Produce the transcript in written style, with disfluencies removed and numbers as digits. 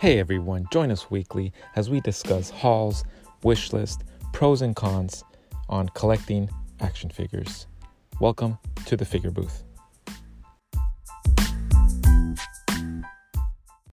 Hey everyone, join us weekly as we discuss hauls, wish list, pros and cons on collecting action figures. Welcome to the Figure Booth.